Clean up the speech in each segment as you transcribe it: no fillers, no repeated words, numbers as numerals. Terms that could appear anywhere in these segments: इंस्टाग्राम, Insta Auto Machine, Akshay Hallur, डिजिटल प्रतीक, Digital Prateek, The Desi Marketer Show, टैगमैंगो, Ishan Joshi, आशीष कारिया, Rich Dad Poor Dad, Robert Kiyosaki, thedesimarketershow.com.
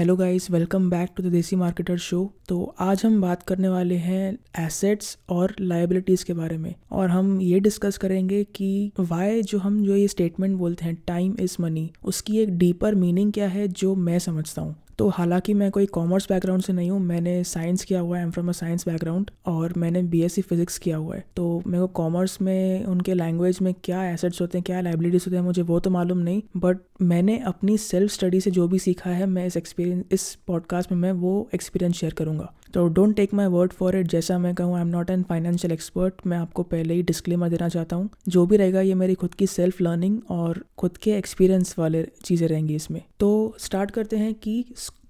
Hello guys, welcome back to the देसी marketer show. तो आज हम बात करने वाले हैं एसेट्स और लायबिलिटीज़ के बारे में, और हम ये डिस्कस करेंगे कि वाई जो ये स्टेटमेंट बोलते हैं टाइम इज़ मनी, उसकी एक डीपर मीनिंग क्या है जो मैं समझता हूँ। तो हालांकि मैं कोई कॉमर्स बैकग्राउंड से नहीं हूँ, मैंने साइंस किया हुआ है, I am from a science background, और मैंने बीएससी फिजिक्स किया हुआ है। तो मेरे को कॉमर्स में उनके लैंग्वेज में क्या एसेट्स होते हैं, क्या लायबिलिटीज़ होते हैं, मुझे वो तो मालूम नहीं, बट मैंने अपनी सेल्फ स्टडी से जो भी सीखा है मैं इस पॉडकास्ट में मैं वो एक्सपीरियंस शेयर करूँगा। तो don't take my word for it. जैसा मैं कहूँ, I am not an financial expert. मैं आपको पहले ही डिस्क्लेमर देना चाहता हूँ, जो भी रहेगा ये मेरी खुद की सेल्फ लर्निंग और खुद के एक्सपीरियंस वाले चीज़ें रहेंगी इसमें। तो स्टार्ट करते हैं कि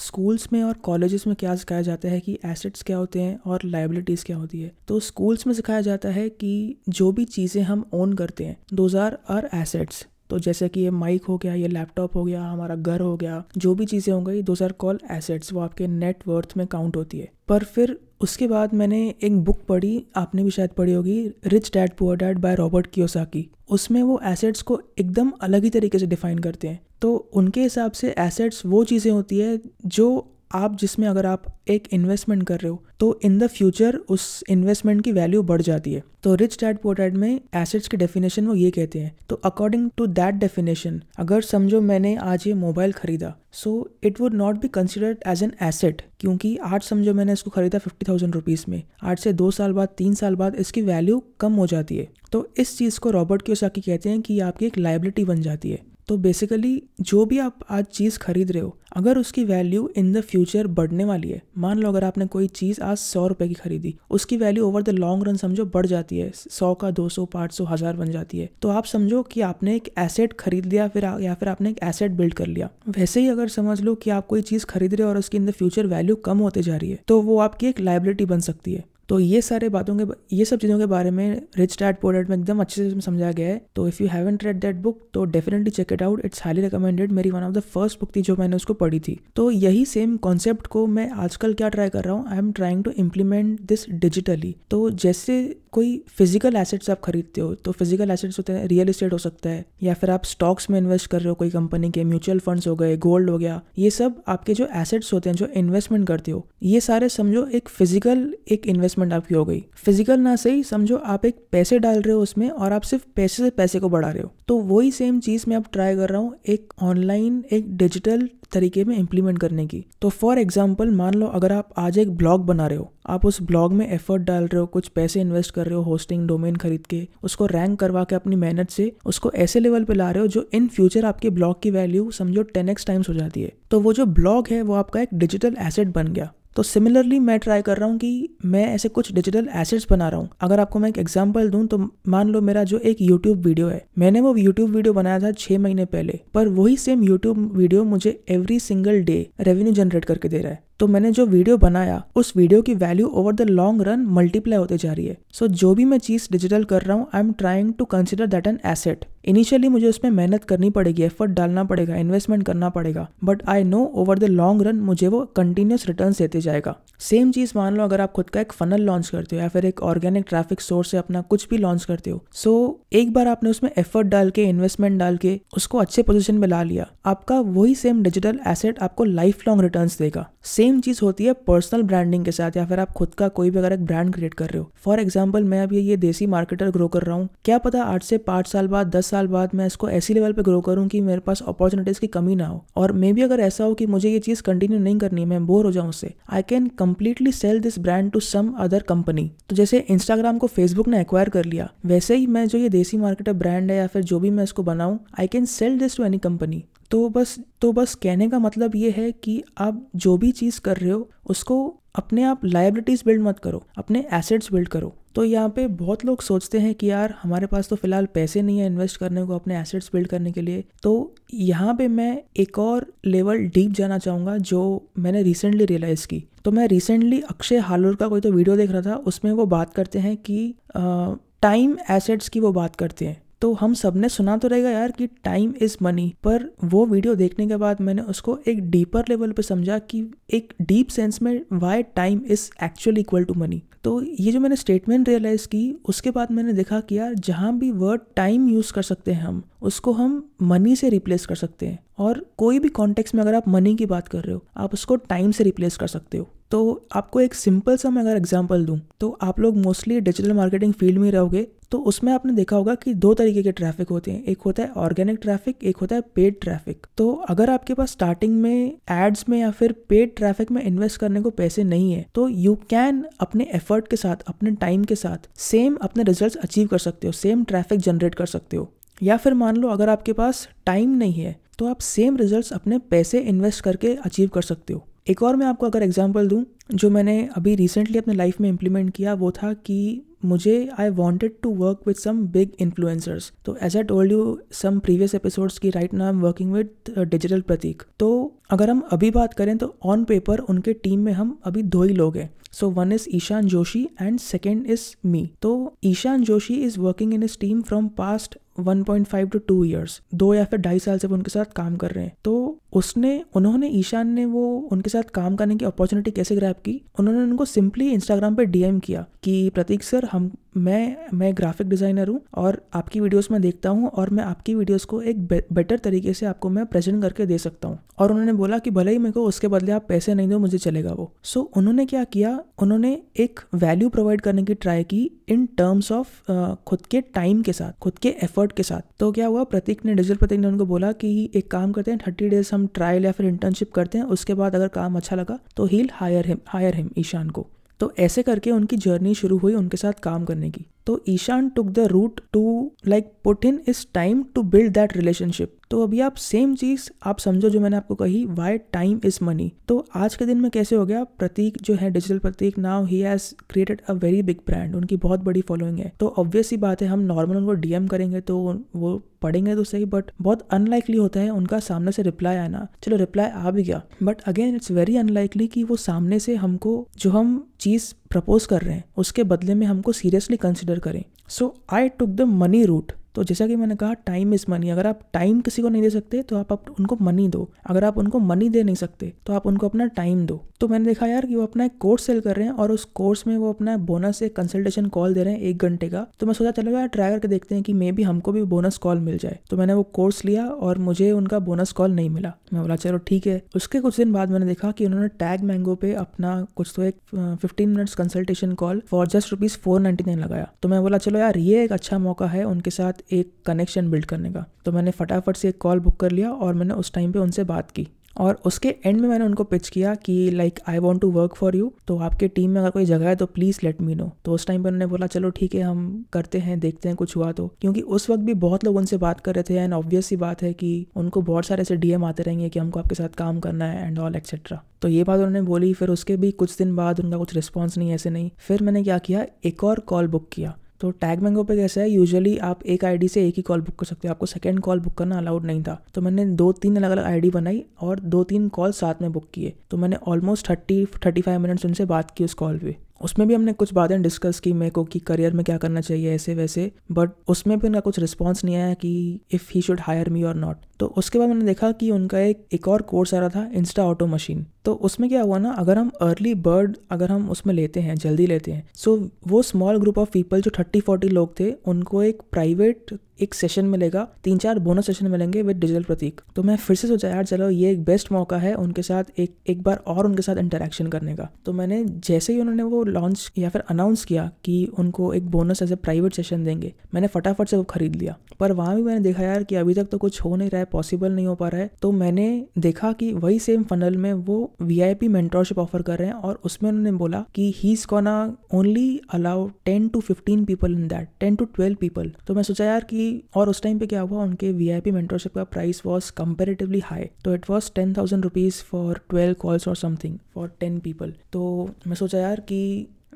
स्कूल्स में और कॉलेजेस में क्या सिखाया जाता है कि एसेट्स क्या होते हैं और लायबिलिटीज़ क्या होती है। तो स्कूल्स में सिखाया जाता है कि जो भी चीज़ें हम ओन करते हैं, दोज आर एसेट्स। तो जैसे कि ये माइक हो गया, ये लैपटॉप हो गया, हमारा घर हो गया, जो भी चीज़ें हो गई, दोज आर कॉल्ड एसेट्स। वो आपके नेट वर्थ में काउंट होती है। पर फिर उसके बाद मैंने एक बुक पढ़ी, आपने भी शायद पढ़ी होगी, rich dad poor dad by Robert Kiyosaki. उसमें वो एसेट्स को एकदम अलग ही तरीके से डिफाइन करते हैं। तो उनके हिसाब से एसेट्स वो चीज़ें होती है जो आप जिसमें अगर आप एक इन्वेस्टमेंट कर रहे हो तो इन द फ्यूचर उस इन्वेस्टमेंट की वैल्यू बढ़ जाती है। तो रिच डैड पुअर डैड में एसेट्स की डेफिनेशन वो ये कहते हैं। तो अकॉर्डिंग टू दैट डेफिनेशन, अगर समझो मैंने आज ये मोबाइल खरीदा, so it would not be considered as an asset, क्योंकि आज समझो मैंने इसको खरीदा 50,000 रुपीज़ में, आज से 2 साल बाद, 3 साल बाद इसकी वैल्यू कम हो जाती है। तो इस चीज़ को रॉबर्ट कियोसाकी कहते हैं कि आपकी एक लायबिलिटी बन जाती है। तो बेसिकली जो भी आप आज चीज़ खरीद रहे हो, अगर उसकी वैल्यू इन द फ्यूचर बढ़ने वाली है, मान लो अगर आपने कोई चीज़ आज 100 रुपये की खरीदी, उसकी value over the long run समझो बढ़ जाती है, 100 का 200, 500, 1000 बन जाती है। तो आप समझो कि आपने एक एसेट खरीद लिया, या फिर आपने एक एसेट बिल्ड कर लिया। वैसे ही अगर समझ लो कि आप कोई चीज़ खरीद रहे हो और उसकी इन द फ्यूचर वैल्यू कम होते जा रही है, तो वो आपकी एक लायबिलिटी बन सकती है। तो ये सब चीज़ों के बारे में रिच डैड पुअर डैड में एकदम अच्छे से समझाया गया है। तो if you haven't read that book, तो definitely check it out, it's highly recommended. मेरी one of the first book थी जो मैंने उसको पढ़ी थी। तो यही सेम कॉन्सेप्ट को मैं आजकल क्या ट्राई कर रहा हूँ, I am trying to implement this digitally. तो जैसे कोई फिजिकल एसेट्स आप खरीदते हो, तो फिजिकल एसेट्स होते हैं, रियल एस्टेट हो सकता है, या फिर आप स्टॉक्स में इन्वेस्ट कर रहे हो कोई कंपनी के, म्यूचुअल फंड्स हो गए, गोल्ड हो गया, ये सब आपके जो एसेट्स होते हैं जो इन्वेस्टमेंट करते हो, ये सारे समझो एक फिजिकल एक इन्वेस्टमेंट आपकी हो गई। फिजिकल ना सही, समझो आप एक पैसे डाल रहे हो उसमें और आप सिर्फ पैसे से पैसे को बढ़ा रहे हो। तो वही सेम चीज़ मैं अब ट्राई कर रहा हूँ एक ऑनलाइन, एक डिजिटल तरीके में इम्प्लीमेंट करने की। तो फॉर एग्जाम्पल, मान लो अगर आप आज एक ब्लॉग बना रहे हो, आप उस ब्लॉग में एफर्ट डाल रहे हो, कुछ पैसे इन्वेस्ट कर रहे हो, होस्टिंग डोमेन खरीद के, उसको रैंक करवा के अपनी मेहनत से उसको ऐसे लेवल पे ला रहे हो जो इन फ्यूचर आपके ब्लॉग की वैल्यू समझो 10x टाइम्स हो जाती है। तो वो जो ब्लॉग है वो आपका एक डिजिटल एसेट बन गया। तो सिमिलरली मैं ट्राई कर रहा हूँ कि मैं ऐसे कुछ डिजिटल एसेट्स बना रहा हूँ। अगर आपको मैं एक एग्जांपल दूँ, तो मान लो मेरा जो एक यूट्यूब वीडियो है, मैंने वो यूट्यूब वीडियो बनाया था 6 महीने पहले, पर वही सेम यूट्यूब वीडियो मुझे every single day revenue generate करके दे रहा है। तो मैंने जो वीडियो बनाया, उस वीडियो की value over the long run multiply होते जा रही है। सो जो भी मैं चीज़ डिजिटल कर रहा हूँ, I am trying to consider that an asset. Initially मुझे उसमें मेहनत करनी पड़ेगी, एफर्ट डालना पड़ेगा, इन्वेस्टमेंट करना पड़ेगा, but I know over the long run मुझे वो कंटिन्यूस रिटर्न्स देते जाएगा। सेम चीज़ मान लो अगर आप खुद का एक फनल लॉन्च करते हो, या फिर एक ऑर्गेनिक ट्रैफिक सोर्स से अपना कुछ भी लॉन्च करते हो। सो एक बार आपने उसमें एफर्ट डाल के, इन्वेस्टमेंट डाल के उसको अच्छे पोजीशन में ला लिया, आपका वही सेम डिजिटल एसेट आपको लाइफ लॉन्ग रिटर्न्स देगा। सेम चीज़ होती है पर्सनल ब्रांडिंग के साथ, या फिर आप खुद का कोई भी अगर एक ब्रांड क्रिएट कर रहे हो। फॉर एग्जाम्पल, मैं अभी ये देसी मार्केटर ग्रो कर रहा हूँ, क्या पता 8 से 5 साल बाद, 10 साल बाद मैं इसको ऐसी लेवल पे ग्रो करूँ कि मेरे पास अपॉर्चुनिटीज़ की कमी ना हो, और मे बी अगर ऐसा हो कि मुझे ये चीज़ कंटिन्यू नहीं करनी, मैं बोर हो जाऊँ उससे, I can completely sell this brand to some other company. तो जैसे इंस्टाग्राम को फेसबुक ने एक्वायर कर लिया, वैसे ही मैं जो ये देसी मार्केटर ब्रांड है, या फिर जो भी मैं इसको बनाऊँ, I can sell this to any company. तो बस कहने का मतलब ये है कि आप जो भी चीज़ कर रहे हो, उसको अपने आप लायबिलिटीज़ बिल्ड मत करो, अपने एसेट्स बिल्ड करो। तो यहाँ पे बहुत लोग सोचते हैं कि यार हमारे पास तो फिलहाल पैसे नहीं है इन्वेस्ट करने को, अपने एसेट्स बिल्ड करने के लिए। तो यहाँ पे मैं एक और लेवल डीप जाना चाहूँगा जो मैंने रिसेंटली रियलाइज़ की। तो मैं रिसेंटली अक्षय हालूर का कोई तो वीडियो देख रहा था, उसमें वो बात करते हैं कि टाइम एसेट्स की वो बात करते हैं। तो हम सब ने सुना तो रहेगा यार कि टाइम इज मनी, पर वो वीडियो देखने के बाद मैंने उसको एक डीपर लेवल पे समझा कि एक डीप सेंस में why time is actually equal to money. तो ये जो मैंने स्टेटमेंट रियलाइज की उसके बाद मैंने देखा कि यार जहाँ भी वर्ड टाइम यूज कर सकते हैं हम उसको हम मनी से रिप्लेस कर सकते हैं, और कोई भी कॉन्टेक्स्ट में अगर आप मनी की बात कर रहे हो आप उसको टाइम से रिप्लेस कर सकते हो। तो आपको एक सिंपल सा मैं अगर एग्जांपल दूं तो आप लोग मोस्टली डिजिटल मार्केटिंग फील्ड में रहोगे तो उसमें आपने देखा होगा कि दो तरीके के ट्रैफिक होते हैं, एक होता है ऑर्गेनिक ट्रैफिक, एक होता है पेड ट्रैफिक। तो अगर आपके पास स्टार्टिंग में एड्स में या फिर पेड ट्रैफिक में इन्वेस्ट करने को पैसे नहीं है तो यू कैन अपने एफर्ट के साथ अपने टाइम के साथ सेम अपने रिजल्ट्स अचीव कर सकते हो, सेम ट्रैफिक जनरेट कर सकते हो। या फिर मान लो अगर आपके पास टाइम नहीं है तो आप सेम रिजल्ट्स अपने पैसे इन्वेस्ट करके अचीव कर सकते हो। एक और मैं आपको अगर एग्जांपल दूं जो मैंने अभी रिसेंटली अपने लाइफ में इम्प्लीमेंट किया वो था कि मुझे I wanted to work with some big influencers. तो as I told you some previous episodes की right now I am working with डिजिटल प्रतीक। तो अगर हम अभी बात करें तो ऑन पेपर उनके टीम में हम अभी दो ही लोग हैं। So one is Ishan Joshi and second is me. तो Ishan Joshi is working in his team from past 1.5 to 2 years. 2 या फिर 2.5 साल से वो उनके साथ काम कर रहे हैं। तो उन्होंने ईशान ने वो उनके साथ काम करने की अपॉर्चुनिटी कैसे ग्रैब की, उन्होंने उनको सिंपली इंस्टाग्राम पे डीएम किया कि प्रतीक सर मैं ग्राफिक डिजाइनर हूँ और आपकी वीडियोस मैं देखता हूँ और मैं आपकी वीडियोस को एक बेटर तरीके से आपको मैं प्रेजेंट करके दे सकता हूँ। और उन्होंने बोला कि भले ही मेरे को उसके बदले आप पैसे नहीं दो मुझे चलेगा वो। सो उन्होंने क्या किया, उन्होंने एक वैल्यू प्रोवाइड करने की ट्राई की इन टर्म्स ऑफ खुद के टाइम के साथ, खुद के एफर्ट के साथ। तो क्या हुआ, डिजिटल प्रतीक ने उनको बोला कि एक काम करते हैं 30 days हम ट्रायल या फिर इंटर्नशिप करते हैं, उसके बाद अगर काम अच्छा लगा तो ही हायर हिम ईशान को। तो ऐसे करके उनकी जर्नी शुरू हुई उनके साथ काम करने की। तो Ishan took the route to like put in his time to build that relationship. तो अभी आप सेम चीज आप समझो जो मैंने आपको कही वाई टाइम इज मनी। तो आज के दिन में कैसे हो गया, प्रतीक जो है डिजिटल प्रतीक now he has created a very big brand, उनकी बहुत बड़ी फॉलोइंग है। तो ऑब्वियसली बात है हम नॉर्मल उनको डीएम करेंगे तो वो पढ़ेंगे तो सही, बट बहुत अनलाइकली होता है उनका सामने से रिप्लाई आना। चलो रिप्लाई आ भी गया but again it's very unlikely कि वो सामने से हमको जो हम चीज प्रपोज कर रहे हैं उसके बदले में हमको सीरियसली कंसिडर करें। So I took the money route. तो जैसा कि मैंने कहा टाइम इज मनी, अगर आप टाइम किसी को नहीं दे सकते तो आप उनको मनी दो, अगर आप उनको मनी दे नहीं सकते तो आप उनको अपना टाइम दो। तो मैंने देखा यार कि वो अपना एक कोर्स सेल कर रहे हैं और उस कोर्स में वो अपना बोनस एक कंसल्टेशन कॉल दे रहे हैं 1 घंटे का। तो मैं सोचा चलो यार ट्राई करके देखते हैं कि मे बी हमको भी बोनस कॉल मिल जाए। तो मैंने वो कोर्स लिया और मुझे उनका बोनस कॉल नहीं मिला। मैं बोला चलो ठीक है। उसके कुछ दिन बाद मैंने देखा कि उन्होंने टैगमैंगो पे अपना कुछ तो एक 15 minutes consultation call for just ₹499 लगाया। तो मैं बोला चलो यार ये एक अच्छा मौका है उनके साथ एक कनेक्शन बिल्ड करने का। तो मैंने फटाफट से एक कॉल बुक कर लिया और मैंने उस टाइम पे उनसे बात की और उसके एंड में मैंने उनको पिच किया कि like I want to work for you, तो आपके टीम में अगर कोई जगह है तो प्लीज़ लेट मी नो। तो उस टाइम पर उन्होंने बोला चलो ठीक है हम करते हैं, देखते हैं कुछ हुआ तो, क्योंकि उस वक्त भी बहुत लोग उनसे बात कर रहे थे एंड ऑब्वियस सी बात है कि उनको बहुत सारे ऐसे डीएम आते रहेंगे कि हमको आपके साथ काम करना है एंड ऑल एक्सेट्रा। तो ये बात उन्होंने बोली। फिर उसके भी कुछ दिन बाद उनका कुछ रिस्पॉन्स नहीं, ऐसे नहीं। फिर मैंने क्या किया, एक और कॉल बुक किया। तो टैगमैंगो पे कैसा है यूजुअली आप एक आईडी से एक ही कॉल बुक कर सकते हो, आपको सेकंड कॉल बुक करना अलाउड नहीं था। तो मैंने 2-3 अलग अलग आईडी बनाई और 2-3 कॉल साथ में बुक किए। तो मैंने ऑलमोस्ट 30-35 minutes उनसे बात की उस कॉल पे। उसमें भी हमने कुछ बातें डिस्कस की मेरे को कि करियर में क्या करना चाहिए ऐसे वैसे, बट उसमें भी उनका कुछ रिस्पॉन्स नहीं आया कि if he should hire me और नॉट। तो उसके बाद मैंने देखा कि उनका एक और कोर्स आ रहा था इंस्टा ऑटो मशीन। तो उसमें क्या हुआ ना, अगर हम अर्ली बर्ड अगर हम उसमें लेते हैं, जल्दी लेते हैं, सो वो स्मॉल ग्रुप ऑफ पीपल जो 30-40 लोग थे उनको एक प्राइवेट एक सेशन मिलेगा, 3-4 बोनस सेशन मिलेंगे विद डिजिटल प्रतीक। तो मैं फिर से सोचा यार चलो ये एक बेस्ट मौका है उनके साथ एक बार और उनके साथ इंटरेक्शन करने का। तो मैंने जैसे ही उन्होंने वो लॉन्च या फिर अनाउंस किया कि उनको एक bonus as a private session देंगे, मैंने फटाफट से वो खरीद लिया। पर वहाँ भी मैंने देखा यार कि अभी तक तो कुछ हो नहीं रहा है, पॉसिबल नहीं हो पा रहा है। तो मैंने देखा कि वही सेम फनल में वो VIP मेंटरशिप ऑफर कर रहे हैं और उसमें उन्होंने बोला कि he is gonna only allow 10-15 people in that, 10-12 people. तो मैं सोचा यार कि, और उस टाइम पे क्या हुआ, उनके VIP मेंटरशिप का प्राइस वॉज कंपेरेटिवली हाई। तो इट वॉज ₹10,000 फॉर 12 कॉल्स और समथिंग फॉर 10 पीपल। तो मैं सोचा यार कि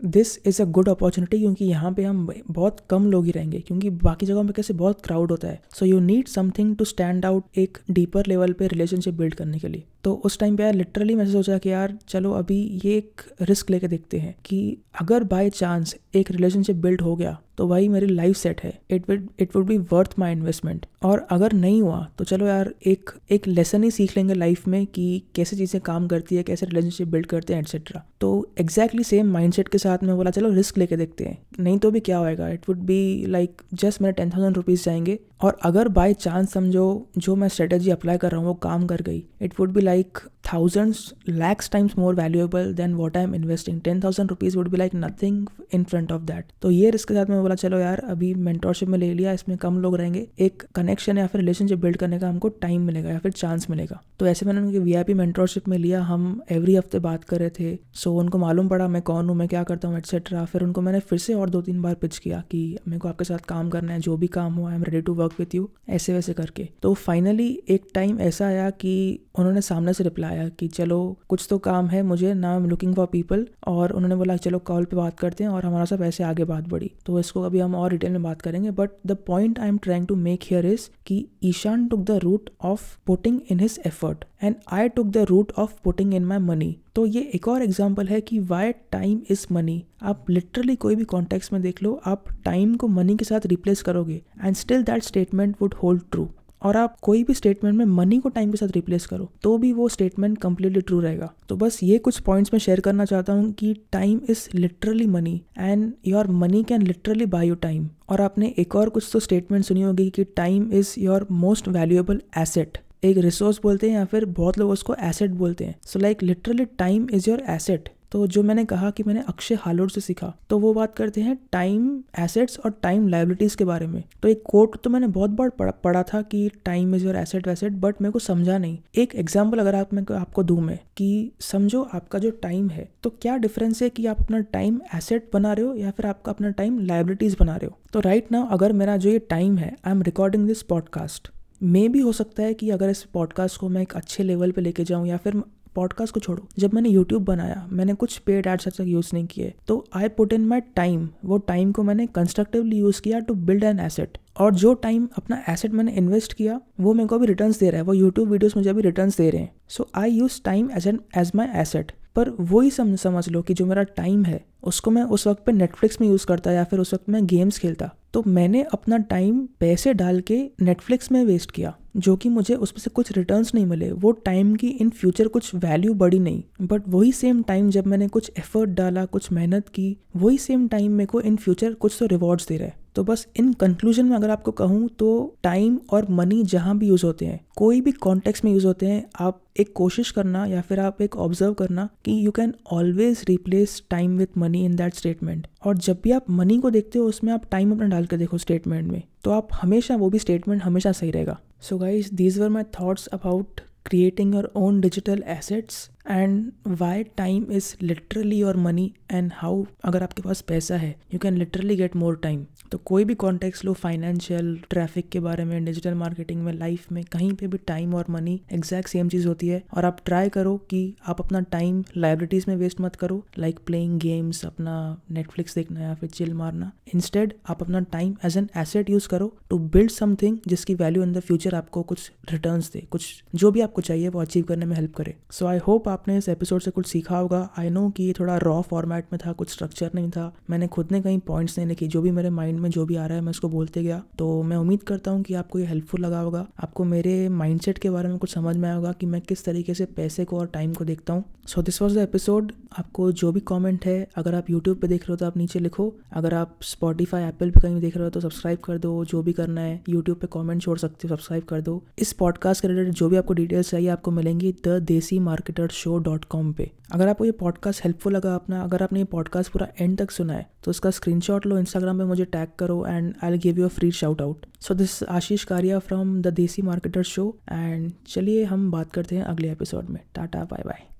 this is a good opportunity, क्योंकि यहाँ पे हम बहुत कम लोग ही रहेंगे, क्योंकि बाकी जगहों पे कैसे बहुत क्राउड होता है। So you need something to stand out एक डीपर लेवल पे रिलेशनशिप बिल्ड करने के लिए। तो उस टाइम पे यार लिटरली मैंने सोचा कि यार चलो अभी ये एक रिस्क लेके देखते हैं कि अगर बाय चांस एक रिलेशनशिप बिल्ड हो गया तो भाई मेरी लाइफ सेट है, it would be worth my investment. और अगर नहीं हुआ तो चलो यार एक लेसन ही सीख लेंगे लाइफ में कि कैसे चीज़ें काम करती है, कैसे रिलेशनशिप बिल्ड करते हैं एटसेट्रा। तो एग्जैक्टली सेम माइंडसेट के साथ मैं बोला चलो रिस्क लेके देखते हैं, नहीं तो भी क्या होएगा, it would be like just मेरे 10,000 रुपीज़ जाएंगे। और अगर बाय चांस समझो जो मैं स्ट्रेटेजी अप्लाई कर रहा हूँ वो काम कर गई, it would be like thousands, lakhs times more valuable than what I'm investing. 10,000 rupees would be like nothing in front of that. तो ये रिस्क के साथ मैं बोला चलो यार अभी मेंटोरशिप में ले लिया, इसमें कम लोग रहेंगे, एक कनेक्शन या फिर रिलेशनशिप बिल्ड करने का हमको टाइम मिलेगा या फिर चांस मिलेगा। तो ऐसे मैंने उनके VIP मेंटोरशिप में लिया, हम एवरी हफ्ते बात कर रहे थे। सो उनको मालूम पड़ा मैं कौन हूँ, मैं क्या करता हूँ एटसेट्रा। फिर उनको मैंने फिर से और 2-3 बार पिच किया कि मेरे को आपके साथ काम करना है, जो भी काम हो I am ready to work with you, ऐसे वैसे करके। तो फाइनली एक टाइम ऐसा आया कि उन्होंने सामने से रिप्लाई कि चलो कुछ तो काम है मुझे ना, I am looking for people. और उन्होंने बोला चलो कॉल पे बात करते हैं और हमारा सब ऐसे आगे बात बढ़ी। तो इसको अभी हम और डिटेल में बात करेंगे, but the point I am trying to make here is कि Ishan took the route of putting in his effort and I took the route of putting in my money. तो ये एक और एग्जाम्पल है कि वाई टाइम इज मनी। आप literally कोई भी कॉन्टेक्स्ट में देख लो, आप टाइम को मनी के साथ रिप्लेस करोगे and still that statement would hold true. और आप कोई भी स्टेटमेंट में मनी को टाइम के साथ रिप्लेस करो तो भी वो स्टेटमेंट कम्प्लीटली ट्रू रहेगा। तो बस ये कुछ पॉइंट्स मैं शेयर करना चाहता हूँ कि time is literally money and your money can literally buy your time. और आपने एक और कुछ तो स्टेटमेंट सुनी होगी कि time is your most valuable asset. एक रिसोर्स बोलते हैं या फिर बहुत लोग उसको एसेट बोलते हैं। So like literally time is your asset. तो जो मैंने कहा कि मैंने अक्षय हालूर से सीखा, तो वो बात करते हैं टाइम एसेट्स और टाइम लायबिलिटीज़ के बारे में। तो एक कोट तो मैंने बहुत बार पढ़ा था कि टाइम इज योर एसेट वैसेट, बट मेरे को समझा नहीं। एक एग्जांपल अगर आपको दूं मैं कि समझो आपका जो टाइम है, तो क्या डिफरेंस है कि आप अपना टाइम एसेट बना रहे हो या फिर आपका अपना टाइम लायबिलिटीज़ बना रहे हो। तो राइट नाउ अगर मेरा जो ये टाइम है, I am recording this podcast, मे भी हो सकता है कि अगर इस पॉडकास्ट को मैं एक अच्छे लेवल पर लेके जाऊँ, या फिर पॉडकास्ट को छोड़ो, जब मैंने यूट्यूब बनाया मैंने कुछ पेड एड्स तक यूज़ नहीं किए। तो I put in my time, वो टाइम को मैंने कंस्ट्रक्टिवली यूज़ किया टू बिल्ड एन एसेट। और जो टाइम अपना एसेट मैंने इन्वेस्ट किया वो मेरे को अभी रिटर्न्स दे रहा है, वो यूट्यूब वीडियोस मुझे अभी रिटर्न्स दे रहे हैं। So I use time as my asset. पर वही समझ लो कि जो मेरा टाइम है उसको मैं उस वक्त पे नेटफ्लिक्स में यूज़ करता या फिर उस वक्त मैं गेम्स खेलता, तो मैंने अपना टाइम पैसे डाल के नेटफ्लिक्स में वेस्ट किया, जो कि मुझे उसमें से कुछ रिटर्न्स नहीं मिले, वो टाइम की इन फ्यूचर कुछ वैल्यू बढ़ी नहीं। बट वही सेम टाइम जब मैंने कुछ एफर्ट डाला, कुछ मेहनत की, वही सेम टाइम मेरे को इन फ्यूचर कुछ तो रिवॉर्ड्स दे रहा है। तो बस इन कंक्लूजन में अगर आपको कहूँ तो टाइम और मनी जहाँ भी यूज़ होते हैं, कोई भी कॉन्टेक्स्ट में यूज़ होते हैं, आप एक कोशिश करना या फिर आप एक ऑब्जर्व करना कि you can always replace time with money in that statement. और जब भी आप मनी को देखते हो उसमें आप टाइम अपना डाल के देखो स्टेटमेंट में, तो आप हमेशा वो भी स्टेटमेंट हमेशा सही रहेगा। So guys these were my thoughts about creating your own digital assets and why time is literally your money and how अगर आपके पास पैसा है you can literally get more time। तो कोई भी context लो, financial, traffic के बारे में, digital marketing में, life में, कहीं पे भी time और money exact same चीज़ होती है। और आप try करो कि आप अपना time liabilities में waste मत करो, like playing games, अपना Netflix देखना या फिर chill मारना। Instead आप अपना time as an asset use करो to build something जिसकी value in the future आपको कुछ returns दे, कुछ जो भी आपको चाहिए वो अचीव करने में हेल्प करे। सो आई होप आपने इस एपिसोड से कुछ सीखा होगा। आई नो कि ये थोड़ा रॉ फॉर्मेट में था, कुछ स्ट्रक्चर नहीं था, मैंने खुद ने कहीं पॉइंट्स नहीं लिखे, जो भी मेरे माइंड में जो भी आ रहा है मैं उसको बोलते गया। तो मैं उम्मीद करता हूँ कि आपको ये हेल्पफुल लगा होगा, आपको मेरे माइंडसेट के बारे में कुछ समझ में आया होगा कि मैं किस तरीके से पैसे को और टाइम को देखता हूँ। So this was the episode. आपको जो भी कॉमेंट है, अगर आप यूट्यूब पे देख रहे हो तो आप नीचे लिखो, अगर आप स्पॉटिफाई एप्पल पे कहीं देख रहे हो तो सब्सक्राइब कर दो, जो भी करना है। यूट्यूब पे कॉमेंट छोड़ सकते हो, सब्सक्राइब कर दो। इस पॉडकास्ट के रिलेटेड जो भी आपको डिटेल्स चाहिए आपको मिलेंगी theDesiMarketerShow.com पे। अगर आपको ये पॉडकास्ट हेल्पफुल लगा अपना, अगर आपने ये पॉडकास्ट पूरा एंड तक सुना है तो उसका स्क्रीनशॉट लो, इंस्टाग्राम पे मुझे टैग करो and I will give you a free shout out. So this आशीष कारिया from the देसी मार्केटर शो एंड चलिए हम बात करते हैं अगले एपिसोड में। Tata, bye bye.